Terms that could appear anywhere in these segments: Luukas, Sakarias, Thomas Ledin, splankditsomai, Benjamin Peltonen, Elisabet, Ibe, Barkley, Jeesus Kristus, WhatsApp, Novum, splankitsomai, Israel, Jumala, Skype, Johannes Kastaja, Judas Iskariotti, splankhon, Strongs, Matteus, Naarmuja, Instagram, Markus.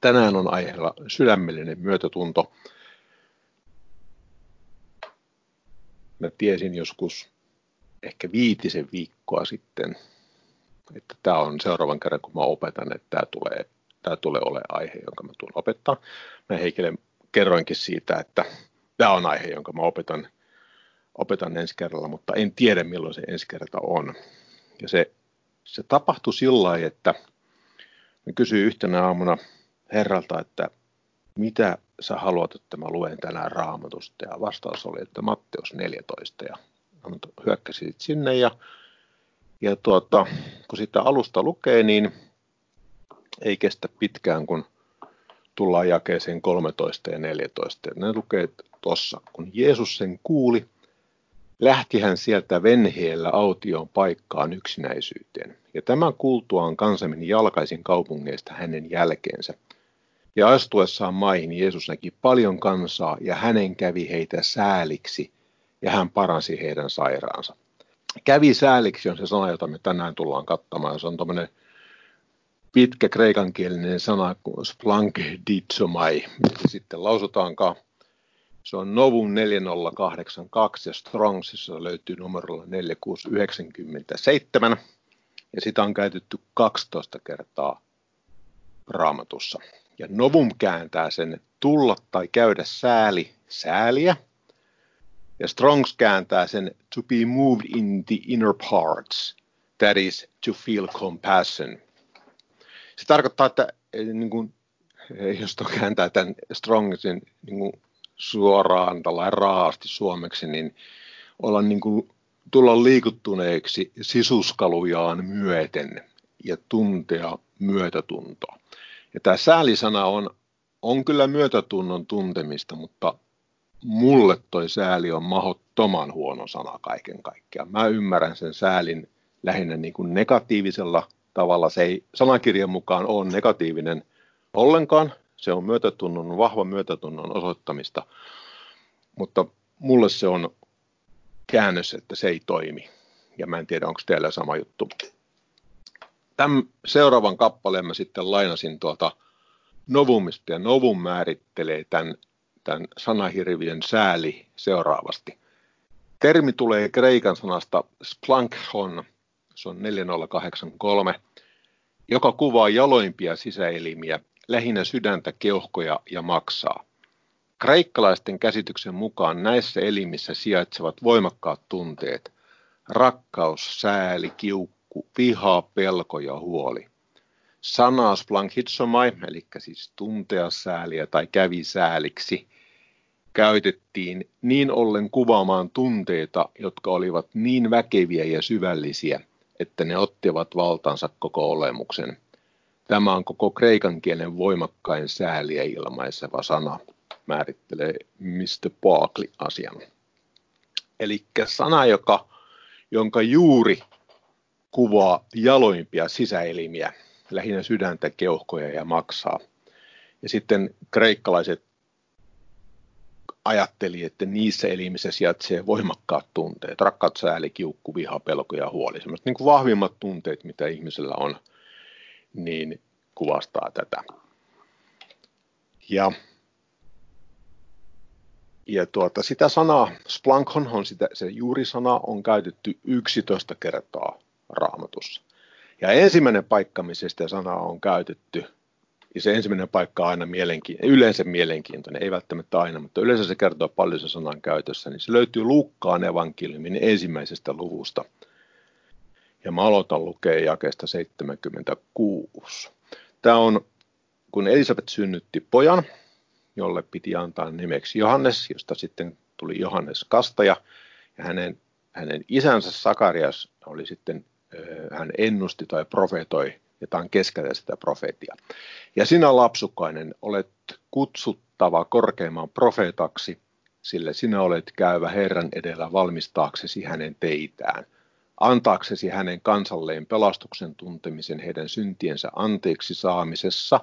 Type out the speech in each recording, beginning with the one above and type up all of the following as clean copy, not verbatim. Tänään on aiheella sydämellinen myötätunto. Mä tiesin joskus ehkä 5 viikkoa sitten, että tämä on seuraavan kerran, kun mä opetan, että tämä tulee olemaan aihe, jonka mä tulen opettaa. Mä Heikille kerroinkin siitä, että tämä on aihe, jonka mä opetan ensi kerralla, mutta en tiedä, milloin se ensi kerta on. Ja se tapahtui sillä lailla, että mä kysyin yhtenä aamuna Herralta, että mitä sä haluat, että mä luen tänään Raamatusta, ja vastaus oli, että Matteus 14, ja hyökkäsin sinne, ja kun sitä alusta lukee, niin ei kestä pitkään, kun tullaan jakeeseen 13 ja 14, ja ne lukee tuossa, kun Jeesus sen kuuli, lähti hän sieltä venheellä autioon paikkaan yksinäisyyteen, ja tämän kuultuaan kansa meni jalkaisin kaupungeista hänen jälkeensä. Ja astuessaan maihin Jeesus näki paljon kansaa, ja hänen kävi heitä sääliksi, ja hän paransi heidän sairaansa. Kävi sääliksi on se sana, jota me tänään tullaan kattamaan. Se on tuommoinen pitkä kreikankielinen sana, splankditsomai, mitä sitten lausutaankaan. Se on Novum 4082, ja Strongsissa löytyy numerolla 4697, ja sitä on käytetty 12 kertaa Raamatussa. Ja Novum kääntää sen tulla tai käydä sääliä. Ja Strongs kääntää sen to be moved in the inner parts, that is to feel compassion. Se tarkoittaa, että niin kuin, jos tuo kääntää tämän Strongsin niin kuin suoraan tai raasti suomeksi, niin olla niin kuin, tulla liikuttuneeksi sisuskalujaan myöten ja tuntea myötätuntoa. Ja tämä säälisana on kyllä myötätunnon tuntemista, mutta mulle toi sääli on mahdottoman huono sana kaiken kaikkiaan. Mä ymmärrän sen säälin lähinnä niin kuin negatiivisella tavalla. Se ei sanakirjan mukaan ole negatiivinen ollenkaan. Se on vahva myötätunnon osoittamista, mutta mulle se on käännös, että se ei toimi. Ja mä en tiedä, onko teillä sama juttu. Tämän seuraavan kappaleen mä sitten lainasin tuolta Novumista, ja Novum määrittelee tämän sanahirviön sääli seuraavasti. Termi tulee kreikan sanasta splankhon, se on 4083, joka kuvaa jaloimpia sisäelimiä, lähinnä sydäntä, keuhkoja ja maksaa. Kreikkalaisten käsityksen mukaan näissä elimissä sijaitsevat voimakkaat tunteet, rakkaus, sääli, kiukku, viha, pelko ja huoli. Sana splankitsomai, eli siis tuntea sääliä tai kävi sääliksi, käytettiin niin ollen kuvaamaan tunteita, jotka olivat niin väkeviä ja syvällisiä, että ne ottivat valtansa koko olemuksen. Tämä on koko kreikan kielen voimakkain sääliä ilmaiseva sana, määrittelee Mr. Barkley asian. Eli sana, jonka juuri kuvaa jaloimpia sisäelimiä, lähinnä sydäntä, keuhkoja ja maksaa. Ja sitten kreikkalaiset ajatteli, että niissä elimissä sijaitsee voimakkaat tunteet, rakkaat, sääli, kiukku, viha, pelko ja huoli. Sellaiset niin kuin vahvimmat tunteet, mitä ihmisellä on, niin kuvastaa tätä. Ja sitä sanaa, splankhon on se juurisana, on käytetty 11 kertaa Raamatussa. Ja ensimmäinen paikka, missä sitä sanaa on käytetty, ja se ensimmäinen paikka on aina yleensä mielenkiintoinen, ei välttämättä aina, mutta yleensä se kertoo paljon sen sanan käytössä, niin se löytyy Luukkaan evankeliumin 1. luvusta. Ja mä aloitan lukea jakeesta 76. Tämä on, kun Elisabet synnytti pojan, jolle piti antaa nimeksi Johannes, josta sitten tuli Johannes Kastaja, ja hänen isänsä Sakarias oli sitten, hän ennusti tai profetoi, ja tämä on keskellä sitä profetia. Ja sinä lapsukainen olet kutsuttava korkeimman profeetaksi, sillä sinä olet käyvä Herran edellä valmistaaksesi hänen teitään, antaaksesi hänen kansalleen pelastuksen tuntemisen heidän syntiensä anteeksi saamisessa,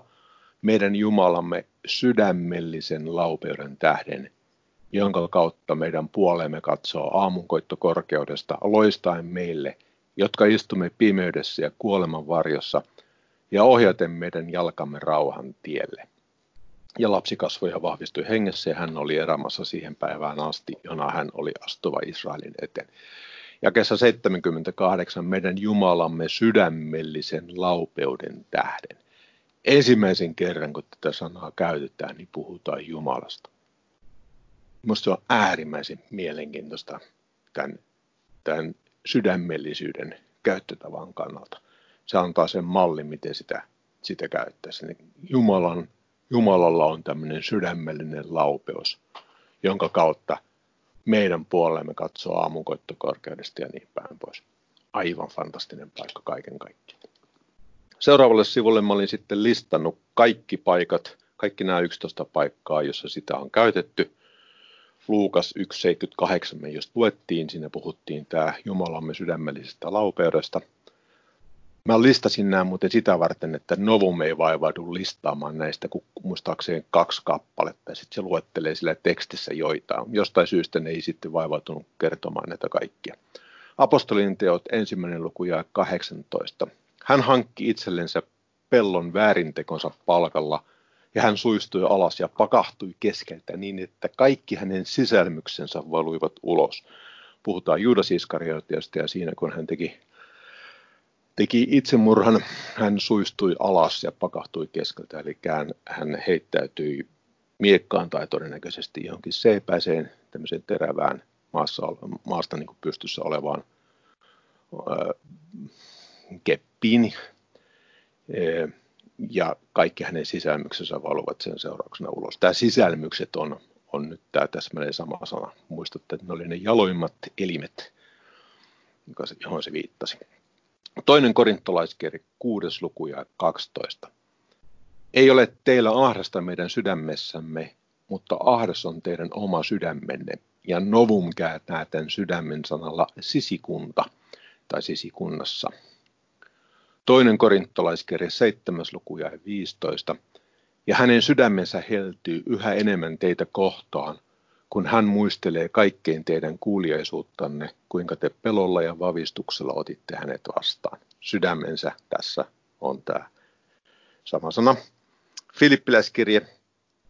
meidän Jumalamme sydämellisen laupeuden tähden, jonka kautta meidän puoleemme katsoo aamunkoitto korkeudesta loistaen meille, jotka istumme pimeydessä ja kuoleman varjossa, ja ohjaten meidän jalkamme rauhan tielle. Ja lapsi kasvoi ja vahvistui hengessä, ja hän oli erämaassa siihen päivään asti, jona hän oli astuva Israelin eteen. Jakeessa 78 meidän Jumalamme sydämellisen laupeuden tähden. Ensimmäisen kerran, kun tätä sanaa käytetään, niin puhutaan Jumalasta. Minusta se on äärimmäisen mielenkiintoista tämän sydämellisyyden käyttötavan kannalta. Se antaa sen mallin, miten sitä käyttäisi. Jumalalla on tämmöinen sydämellinen laupeus, jonka kautta meidän puolemme katsoo aamunkoittokorkeudesta ja niin päin pois. Aivan fantastinen paikka kaiken kaikkiaan. Seuraavalle sivulle mä olin sitten listannut kaikki paikat, kaikki nämä 11 paikkaa, jossa sitä on käytetty. Luukas 1.78 me just luettiin, siinä puhuttiin tämä Jumalamme sydämellisestä laupeudesta. Mä listasin nämä muuten sitä varten, että Novum ei vaivaudu listaamaan näistä, kun muistaakseen 2 kappaletta, ja sitten se luettelee sillä tekstissä joitain. Jostain syystä ne ei sitten vaivautunut kertomaan näitä kaikkia. Apostolien teot 1. luku jae 18. Hän hankki itsellensä pellon väärintekonsa palkalla, ja hän suistui alas ja pakahtui keskeltä niin, että kaikki hänen sisälmyksensä valuivat ulos. Puhutaan Judas Iskariotista, ja siinä kun hän teki itsemurhan, hän suistui alas ja pakahtui keskeltä, eli hän heittäytyi miekkaan tai todennäköisesti johonkin seipäiseen, tämmöiseen terävään maasta niin kuin pystyssä olevaan keppiin, ja kaikki hänen sisälmyksensä valuvat sen seurauksena ulos. Tämä sisälmykset on nyt tämä täsmälleen sama sana. Muistatte, että ne oli ne jaloimmat elimet, johon se viittasi. 2. korintolaiskirje 6. luku jae 12. Ei ole teillä ahdasta meidän sydämessämme, mutta ahdas on teidän oma sydämenne, ja novum kääntää tämän sydämen sanalla sisikunta tai sisikunnassa. 2. korintolaiskirje 7. luku jae 15. Ja hänen sydämensä heltyy yhä enemmän teitä kohtaan, kun hän muistelee kaikkein teidän kuuliaisuuttanne, kuinka te pelolla ja vavistuksella otitte hänet vastaan. Sydämensä tässä on tämä sama sana. Filippiläiskirje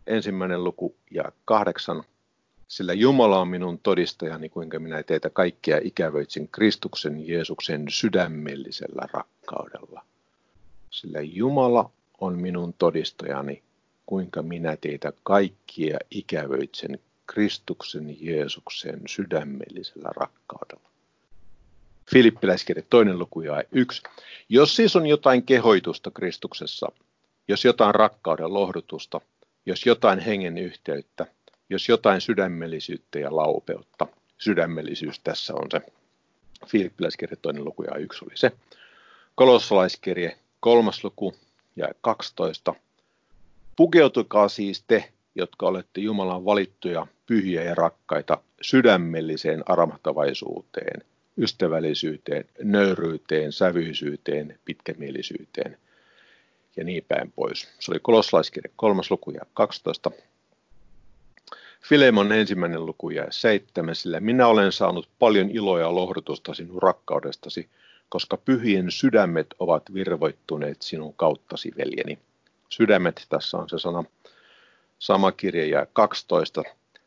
1. luku jae 8. Sillä Jumala on minun todistajani, kuinka minä teitä kaikkia ikävöitsin Kristuksen Jeesuksen sydämellisellä rakkaudella. Sillä Jumala on minun todistajani, kuinka minä teitä kaikkia ikävöitsin Kristuksen Jeesuksen sydämellisellä rakkaudella. Filippiläiskirje 2. luku jae 1. Jos siis on jotain kehoitusta Kristuksessa, jos jotain rakkauden lohdutusta, jos jotain hengen yhteyttä, jos jotain sydämellisyyttä ja laupeutta, sydämellisyys tässä on se. Filippiläiskirje 2. luku jae 1 oli se. Kolossalaiskirje 3. luku jae 12. Pukeutukaa siis te, jotka olette Jumalan valittuja, pyhiä ja rakkaita, sydämelliseen armahtavaisuuteen, ystävällisyyteen, nöyryyteen, sävyisyyteen, pitkämielisyyteen ja niin päin pois. Se oli kolossalaiskirje 3. luku jae 12. Filemon 1. luku jae 7, sillä minä olen saanut paljon iloa ja lohdutusta sinun rakkaudestasi, koska pyhien sydämet ovat virvoittuneet sinun kauttasi, veljeni. Sydämet, tässä on se sana. Sama kirje jae 12.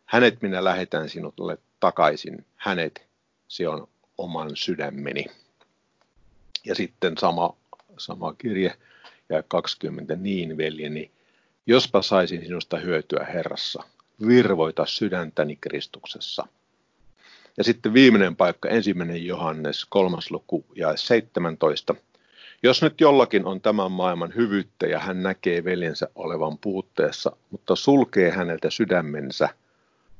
Hänet minä lähetän sinulle takaisin. Hänet, se on oman sydämeni. Ja sitten sama kirje jae 20. Niin, veljeni, jospa saisin sinusta hyötyä Herrassa. Virvoita sydäntäni Kristuksessa. Ja sitten viimeinen paikka, 1. Johannes, 3. luku jae 17. Jos nyt jollakin on tämän maailman hyvyyttä ja hän näkee veljensä olevan puutteessa, mutta sulkee häneltä sydämensä,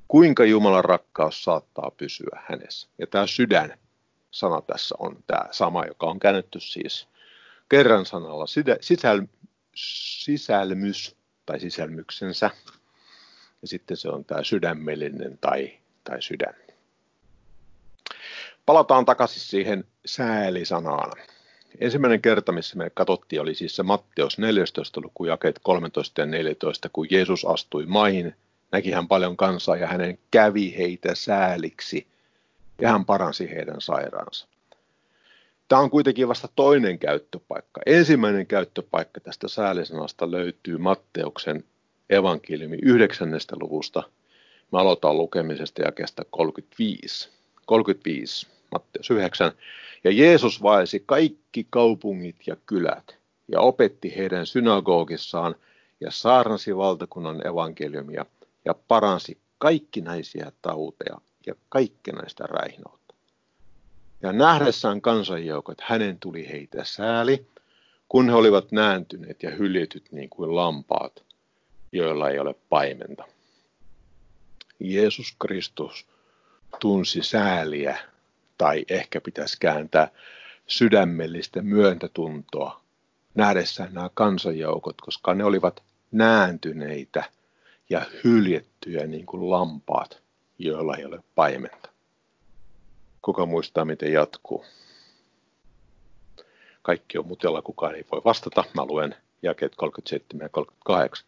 kuinka Jumalan rakkaus saattaa pysyä hänessä? Ja tämä sydän-sana tässä on tämä sama, joka on käännetty siis kerran sanalla sisälmys tai sisälmyksensä. Ja sitten se on tämä sydämellinen tai sydän. Palataan takaisin siihen säälisanaan. Ensimmäinen kerta, missä me katsottiin, oli siis se Matteus 14. luku jakeet 13 ja 14, kun Jeesus astui maihin, näki hän paljon kansaa ja hänen kävi heitä sääliksi ja hän paransi heidän sairaansa. Tämä on kuitenkin vasta toinen käyttöpaikka. Ensimmäinen käyttöpaikka tästä säälisanasta löytyy Matteuksen evankeliumi 9. luvusta. Mä aloitan lukemisesta jakeesta 35. Matteus 9. Ja Jeesus vaelsi kaikki kaupungit ja kylät ja opetti heidän synagogissaan ja saarnasi valtakunnan evankeliumia ja paransi kaikkinaisia tauteja ja kaikkinaista räihnoutta. Ja nähdessään kansanjoukot hänen tuli heitä sääli, kun he olivat nääntyneet ja hyljetyt niin kuin lampaat, joilla ei ole paimenta. Jeesus Kristus tunsi sääliä, tai ehkä pitäisi kääntää sydämellistä myöntätuntoa nähdessään nämä kansanjoukot, koska ne olivat nääntyneitä ja hyljettyjä niin kuin lampaat, joilla ei ole paimenta. Kuka muistaa, miten jatkuu? Kaikki on mutella, kukaan ei voi vastata. Mä luen jakeet 37 ja 38.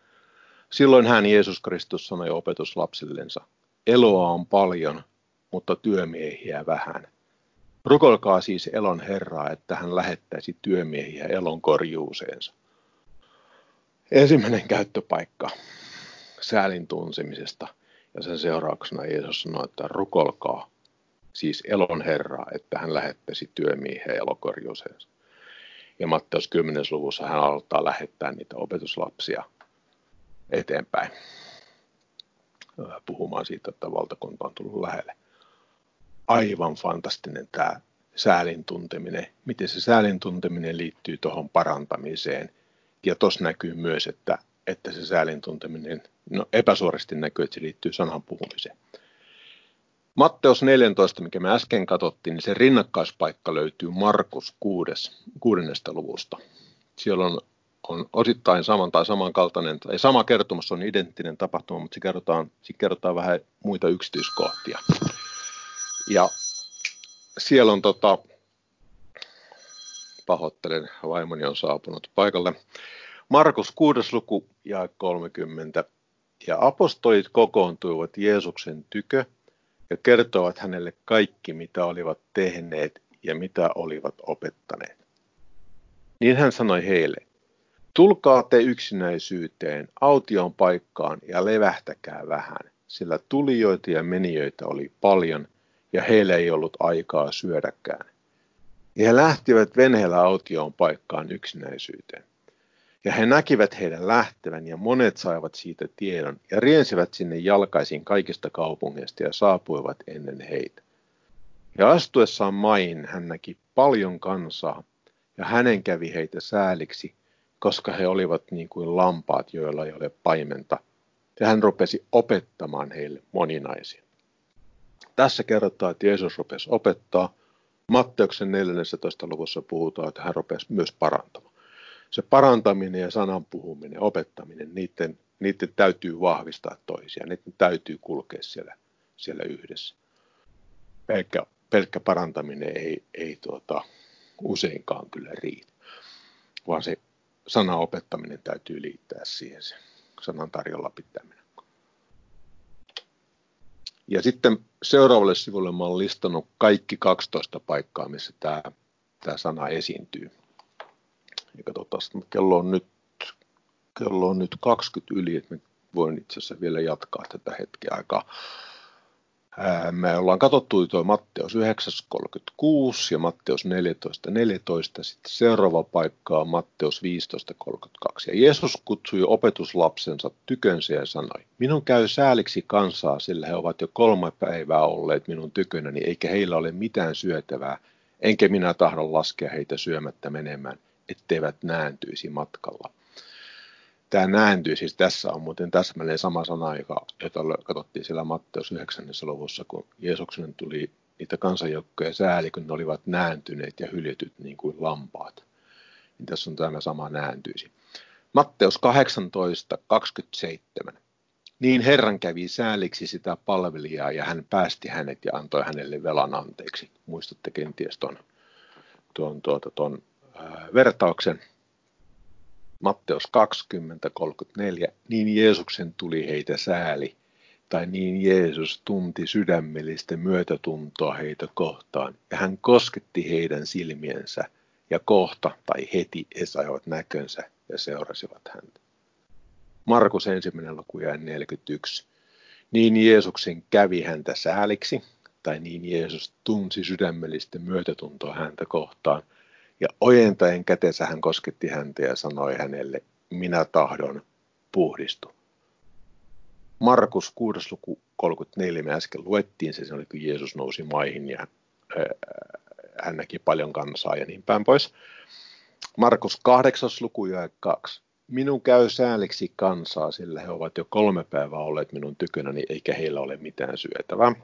Silloin hän, Jeesus Kristus, sanoi opetuslapsillensa, eloa on paljon, mutta työmiehiä vähän. Rukolkaa siis elon Herraa, että hän lähettäisi työmiehiä elon korjuuseensa. Ensimmäinen käyttöpaikka säälin tunsimisesta, ja sen seurauksena Jeesus sanoi, että rukolkaa siis elon Herraa, että hän lähettäisi työmiehiä elon korjuuseensa. Ja Matteus 10. luvussa hän aloittaa lähettää niitä opetuslapsia eteenpäin puhumaan siitä, että valtakunta on tullut lähelle. Aivan fantastinen tämä säälin tunteminen. Miten se säälin tunteminen liittyy tuohon parantamiseen. Ja tuossa näkyy myös, että se säälin tunteminen, no epäsuorasti näkyy, että se liittyy sanan puhumiseen. Matteus 14, mikä me äsken katsottiin, niin se rinnakkaispaikka löytyy Markus 6. luvusta. Siellä on osittain saman tai samankaltainen, tai sama kertomus on identtinen tapahtuma, mutta se kerrotaan vähän muita yksityiskohtia. Ja siellä on pahoittelen, vaimoni on saapunut paikalle. Markus 6. luku, jae 30. Ja apostolit kokoontuivat Jeesuksen tykö ja kertoivat hänelle kaikki, mitä olivat tehneet ja mitä olivat opettaneet. Niin hän sanoi heille, tulkaa te yksinäisyyteen, aution paikkaan ja levähtäkää vähän, sillä tulijoita ja menijöitä oli paljon, ja heillä ei ollut aikaa syödäkään. Ja he lähtivät venheellä autioon paikkaan yksinäisyyteen. Ja he näkivät heidän lähtevän, ja monet saivat siitä tiedon, ja riensivät sinne jalkaisin kaikista kaupungeista, ja saapuivat ennen heitä. Ja astuessaan maihin hän näki paljon kansaa, ja hänen kävi heitä sääliksi, koska he olivat niin kuin lampaat, joilla ei ole paimenta, ja hän rupesi opettamaan heille moninaisia. Tässä kerrotaan, että Jeesus rupesi opettaa. Matteuksen 14. luvussa puhutaan, että hän rupesi myös parantamaan. Se parantaminen ja sanan puhuminen, opettaminen, niiden täytyy vahvistaa toisiaan. Niiden täytyy kulkea siellä yhdessä. Pelkkä parantaminen ei useinkaan kyllä riitä, vaan se sanan opettaminen täytyy liittää siihen, se sanan tarjolla pitäminen. Ja sitten seuraavalle sivulle mä olen listannut kaikki 12 paikkaa, missä tämä sana esiintyy. Ja katsotaan, että kello on nyt 20 yli, että mä voin itse asiassa vielä jatkaa tätä hetkeä aikaa. Me ollaan katsottu tuo Matteus 9.36 ja Matteus 14.14. Sitten seuraava paikka on Matteus 15.32. Ja Jeesus kutsui opetuslapsensa tykönsä ja sanoi, minun käy sääliksi kansaa, sillä he ovat jo 3 päivää olleet minun tykönäni, eikä heillä ole mitään syötävää, enkä minä tahdo laskea heitä syömättä menemään, etteivät nääntyisi matkalla. Tämä nääntyy, siis tässä on muuten täsmälleen sama sana, jota katsottiin siellä Matteus 9. luvussa, kun Jeesuksen tuli niitä kansanjoukkoja sääli, kun ne olivat nääntyneet ja hyljetyt niin kuin lampaat. Niin tässä on tämä sama nääntyisi. Matteus 18.27. Niin Herran kävi sääliksi sitä palvelijaa ja hän päästi hänet ja antoi hänelle velan anteeksi. Muistatte kenties tuon vertauksen. Matteus 20.34, niin Jeesuksen tuli heitä sääli, tai niin Jeesus tunti sydämellistä myötätuntoa heitä kohtaan, ja hän kosketti heidän silmiensä, ja kohta tai heti he saivat näkönsä ja seurasivat häntä. Markus 1:41. Niin Jeesuksen kävi häntä sääliksi, tai niin Jeesus tunsi sydämellistä myötätuntoa häntä kohtaan, ja ojentaen kätensä hän kosketti häntä ja sanoi hänelle, minä tahdon, puhdistu. Markus 6:34, me äsken luettiin se, oli kun Jeesus nousi maihin ja hän näki paljon kansaa ja niin päin pois. Markus 8:2. Minun käy sääliksi kansaa, sillä he ovat jo 3 päivää olleet minun tykönäni, eikä heillä ole mitään syötävää.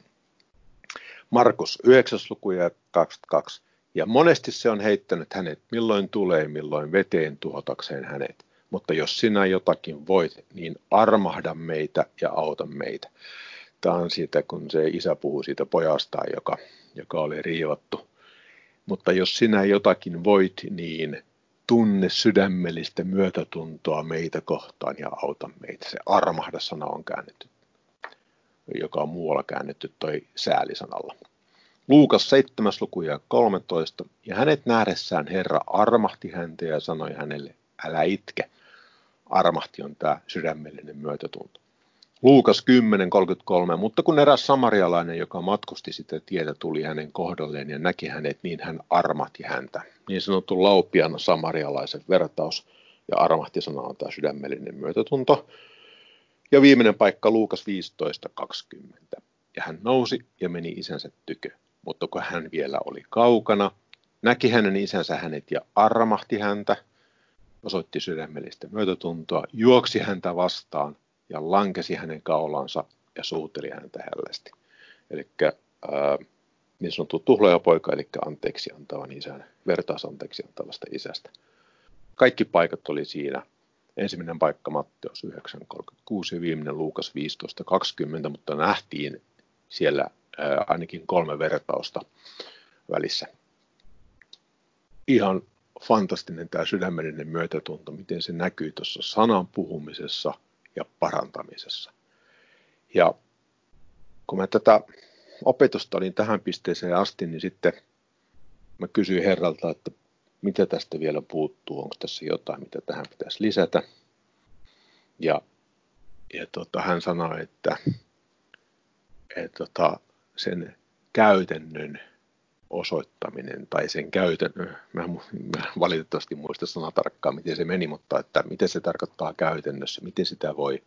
Markus 9:22. Ja monesti se on heittänyt hänet, milloin tulee, milloin veteen tuhotakseen hänet. Mutta jos sinä jotakin voit, niin armahda meitä ja auta meitä. Tämä on siitä, kun se isä puhuu siitä pojastaan, joka oli riivattu. Mutta jos sinä jotakin voit, niin tunne sydämellistä myötätuntoa meitä kohtaan ja auta meitä. Se armahda-sana on käännetty, joka on muualla käännetty toi säälisanalla. Luukas 7:13. Ja hänet nähdessään Herra armahti häntä ja sanoi hänelle, älä itke. Armahti on tämä sydämellinen myötätunto. Luukas 10:33. Mutta kun eräs samarialainen, joka matkusti sitä tietä, tuli hänen kohdalleen ja näki hänet, niin hän armahti häntä. Niin sanottu laupiaan samarialaisen vertaus, ja armahti sana on tämä sydämellinen myötätunto. Ja viimeinen paikka, Luukas 15:20. Ja hän nousi ja meni isänsä tykö, mutta kun hän vielä oli kaukana, näki hänen isänsä hänet ja armahti häntä, osoitti sydämellistä myötätuntoa, juoksi häntä vastaan ja lankesi hänen kaulansa ja suuteli häntä hällästi. Eli niin sanottu tuhlaajapoika, eli anteeksi antavan isän, vertaisanteeksi antavasta isästä. Kaikki paikat oli siinä. Ensimmäinen paikka Matteus 9:36 ja viimeinen Luukas 15:20, mutta nähtiin siellä ainakin 3 vertausta välissä. Ihan fantastinen tämä sydämellinen myötätunto, miten se näkyy tuossa sanan puhumisessa ja parantamisessa. Ja kun mä tätä opetusta olin tähän pisteeseen asti, niin sitten mä kysyin Herralta, että mitä tästä vielä puuttuu, onko tässä jotain, mitä tähän pitäisi lisätä. Ja hän sanoi, että sen käytännön osoittaminen tai sen käytännön, mä valitettavasti muista sana tarkkaan, miten se meni, mutta että miten se tarkoittaa käytännössä, miten sitä voi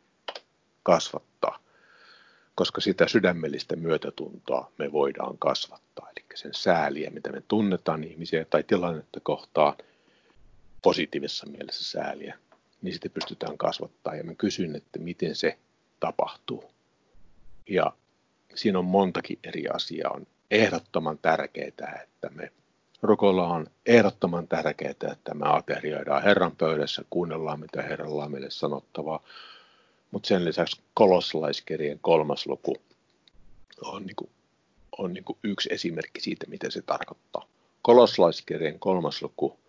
kasvattaa, koska sitä sydämellistä myötätuntoa me voidaan kasvattaa, eli sen sääliä, mitä me tunnetaan ihmisiä tai tilannetta kohtaan, positiivisessa mielessä sääliä, niin sitä pystytään kasvattaa, ja mä kysyn, että miten se tapahtuu, ja siinä on montakin eri asiaa. On ehdottoman tärkeää, että me rukoillaan, ehdottoman tärkeää, että me aterioidaan Herran pöydässä, kuunnellaan, mitä Herralla on meille sanottavaa. Mutta sen lisäksi kolossalaiskirjeen 3. luku on yksi esimerkki siitä, mitä se tarkoittaa. Kolossalaiskirjeen 3. luku.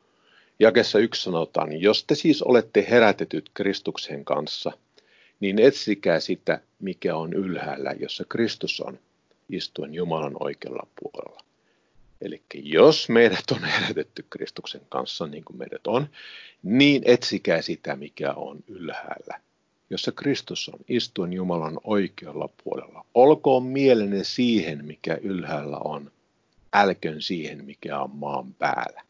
Jakeessa 1 sanotaan, jos te siis olette herätetyt Kristuksen kanssa, niin etsikää sitä, mikä on ylhäällä, jossa Kristus on, istuen Jumalan oikealla puolella. Eli jos meidät on herätetty Kristuksen kanssa, niin kuin meidät on, niin etsikää sitä, mikä on ylhäällä, jossa Kristus on, istuen Jumalan oikealla puolella. Olkoon mielenne siihen, mikä ylhäällä on, älköön siihen, mikä on maan päällä.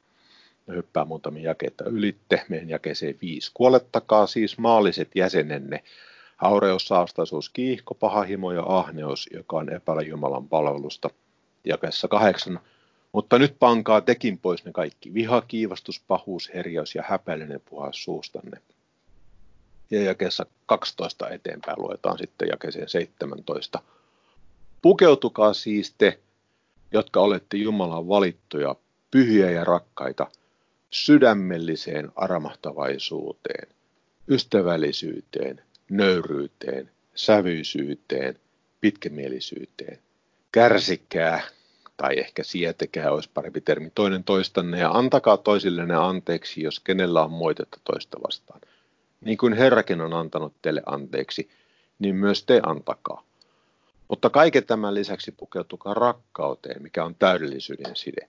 No, hyppää muutamia jakeita ylitte, meidän jakeeseen 5. Kuolettakaa siis maalliset jäsenenne, haureus, saastaisuus, kiihko, pahahimo ja ahneus, joka on epäillä Jumalan palvelusta. Jakeessa 8. Mutta nyt pankaa tekin pois ne kaikki, viha, kiivastus, pahuus, herjaus ja häpäilyinen puhas suustanne. Ja jakeessa 12 eteenpäin luetaan sitten jakeeseen 17. Pukeutukaa siis te, jotka olette Jumalan valittuja, pyhiä ja rakkaita, sydämelliseen armahtavaisuuteen, ystävällisyyteen, nöyryyteen, sävyisyyteen, pitkämielisyyteen. Kärsikää, tai ehkä sietäkää olisi parempi termi, toinen toistanne, ja antakaa toisillenne anteeksi, jos kenellä on moitetta toista vastaan. Niin kuin Herrakin on antanut teille anteeksi, niin myös te antakaa. Mutta kaiken tämän lisäksi pukeutukaa rakkauteen, mikä on täydellisyyden side.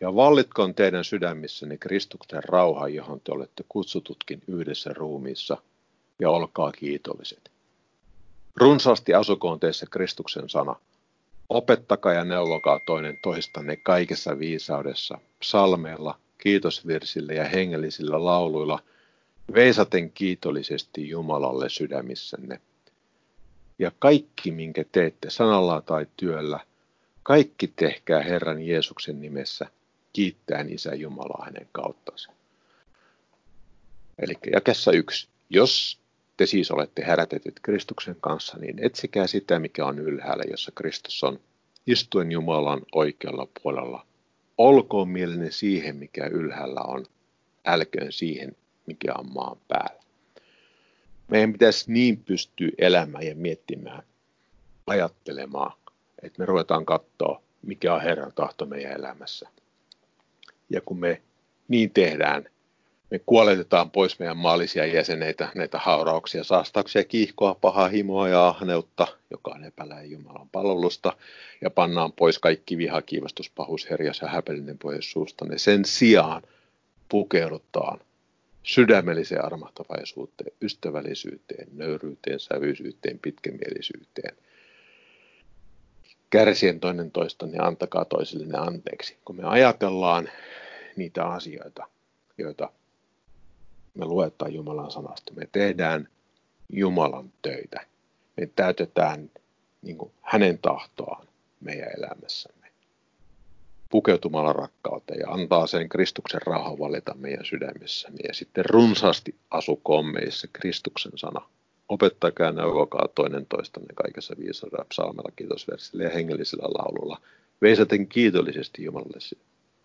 Ja vallitkoon teidän sydämissänne Kristuksen rauha, johon te olette kutsututkin yhdessä ruumiissa, ja olkaa kiitolliset. Runsaasti asukoon teissä Kristuksen sana. Opettakaa ja neuvokaa toinen toistanne kaikessa viisaudessa, psalmeilla, kiitosvirsillä ja hengellisillä lauluilla, veisaten kiitollisesti Jumalalle sydämissänne. Ja kaikki, minkä teette sanalla tai työllä, kaikki tehkää Herran Jeesuksen nimessä, kiittäen Isä Jumalaa hänen kauttansa. Eli jakeessa 1. Jos te siis olette herätetyt Kristuksen kanssa, niin etsikää sitä, mikä on ylhäällä, jossa Kristus on, istuen Jumalan oikealla puolella. Olkoon mielenne siihen, mikä ylhäällä on, älköön siihen, mikä on maan päällä. Meidän pitäisi niin pystyä elämään ja miettimään, ajattelemaan, että me ruvetaan katsoa, mikä on Herran tahto meidän elämässä. Ja kun me niin tehdään, me kuoletetaan pois meidän maallisia jäseneitä, näitä haurauksia, saastauksia, kiihkoa, pahaa himoa ja ahneutta, joka on epäilee Jumalan palvelusta, ja pannaan pois kaikki viha, kiivastus, pahuus, herjaus ja häpellinen pois suustanne. Sen sijaan pukeudutaan sydämelliseen armahtavaisuuteen, ystävällisyyteen, nöyryyteen, sävyisyyteen, pitkämielisyyteen. Kärsien toinen toistanne, antakaa toisillenne anteeksi. Kun me ajatellaan niitä asioita, joita me luetaan Jumalan sanasta, me tehdään Jumalan töitä. Me täytetään niin kuin hänen tahtoaan meidän elämässämme. Pukeutumalla rakkauteen ja antaa sen Kristuksen rauhan valita meidän sydämessämme. Ja sitten runsaasti asukoon meissä Kristuksen sana. Opettakaa ja neuvokaa toinen toistanne kaikessa viisaudella, psalmilla, kiitosversillä ja hengellisellä laululla. Veisaten kiitollisesti Jumalalle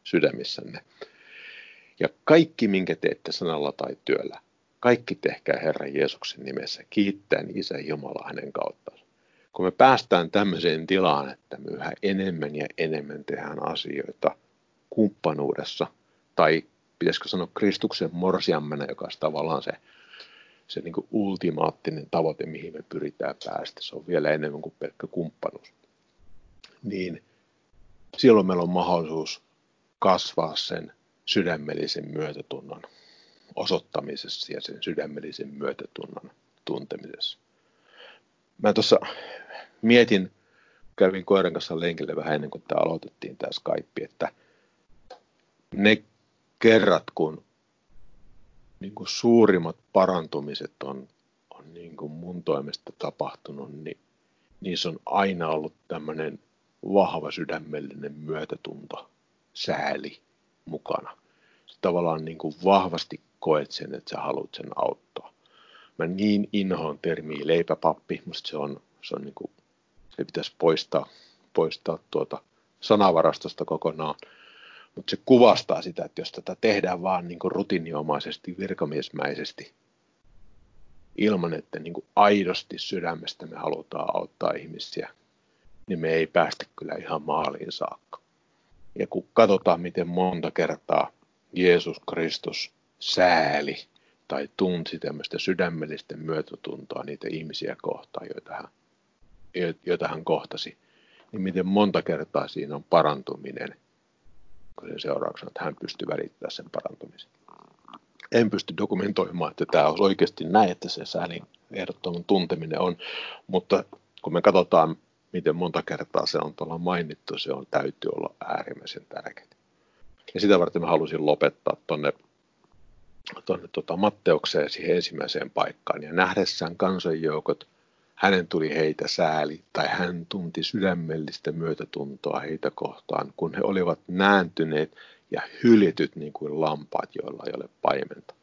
sydämissänne. Ja kaikki, minkä teette sanalla tai työllä, kaikki tehkää Herran Jeesuksen nimessä, kiittäen Isä Jumalaa hänen kauttaan. Kun me päästään tämmöiseen tilaan, että me yhä enemmän ja enemmän tehdään asioita kumppanuudessa, tai pitäisikö sanoa Kristuksen morsiammena, joka on tavallaan se niin kuin ultimaattinen tavoite, mihin me pyritään päästä, se on vielä enemmän kuin pelkkä kumppanuus, niin silloin meillä on mahdollisuus kasvaa sen sydämellisen myötätunnon osoittamisessa ja sen sydämellisen myötätunnon tuntemisessa. Mä tuossa mietin, kävin koiran kanssa lenkille vähän ennen kuin tämä aloitettiin tämä Skype, että ne kerrat, kun niin kuin suurimmat parantumiset on niin kuin mun toimesta tapahtunut, niin niissä on aina ollut tämmöinen vahva sydämellinen myötätunto, sääli mukana. Sä tavallaan niin kuin vahvasti koet sen, että sä haluat sen auttaa. Mä niin inhoan termiä leipäpappi, musta se on niin kuin, se pitäisi poistaa tuota sanavarastosta kokonaan. Mutta se kuvastaa sitä, että jos tätä tehdään vaan niin kuin rutiiniomaisesti, virkamiesmäisesti, ilman että niin kuin aidosti sydämestä me halutaan auttaa ihmisiä, niin me ei päästä kyllä ihan maaliin saakka. Ja kun katsotaan, miten monta kertaa Jeesus Kristus sääli tai tunsi tämmöistä sydämellistä myötätuntoa niitä ihmisiä kohtaan, joita hän kohtasi, niin miten monta kertaa siinä on parantuminen, kun sen seurauksena, että hän pystyy välittämään sen parantumisen. En pysty dokumentoimaan, että tämä olisi oikeasti näin, että se säälin ehdottoman tunteminen on, mutta kun me katsotaan, miten monta kertaa se on tuolla mainittu, se on täytyy olla äärimmäisen tärkeää. Ja sitä varten mä halusin lopettaa tuonne Matteukseen siihen ensimmäiseen paikkaan. Ja nähdessään kansanjoukot, hänen tuli heitä sääli, tai hän tunti sydämellistä myötätuntoa heitä kohtaan, kun he olivat nääntyneet ja hylityt niin kuin lampaat, joilla ei ole paimenta.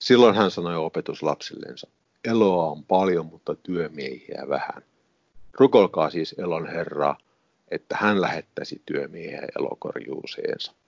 Silloin hän sanoi opetuslapsillensa, eloa on paljon, mutta työmiehiä vähän. Rukolkaa siis elon Herraa, että hän lähettäisi työmiehiä elokorjuuseensa.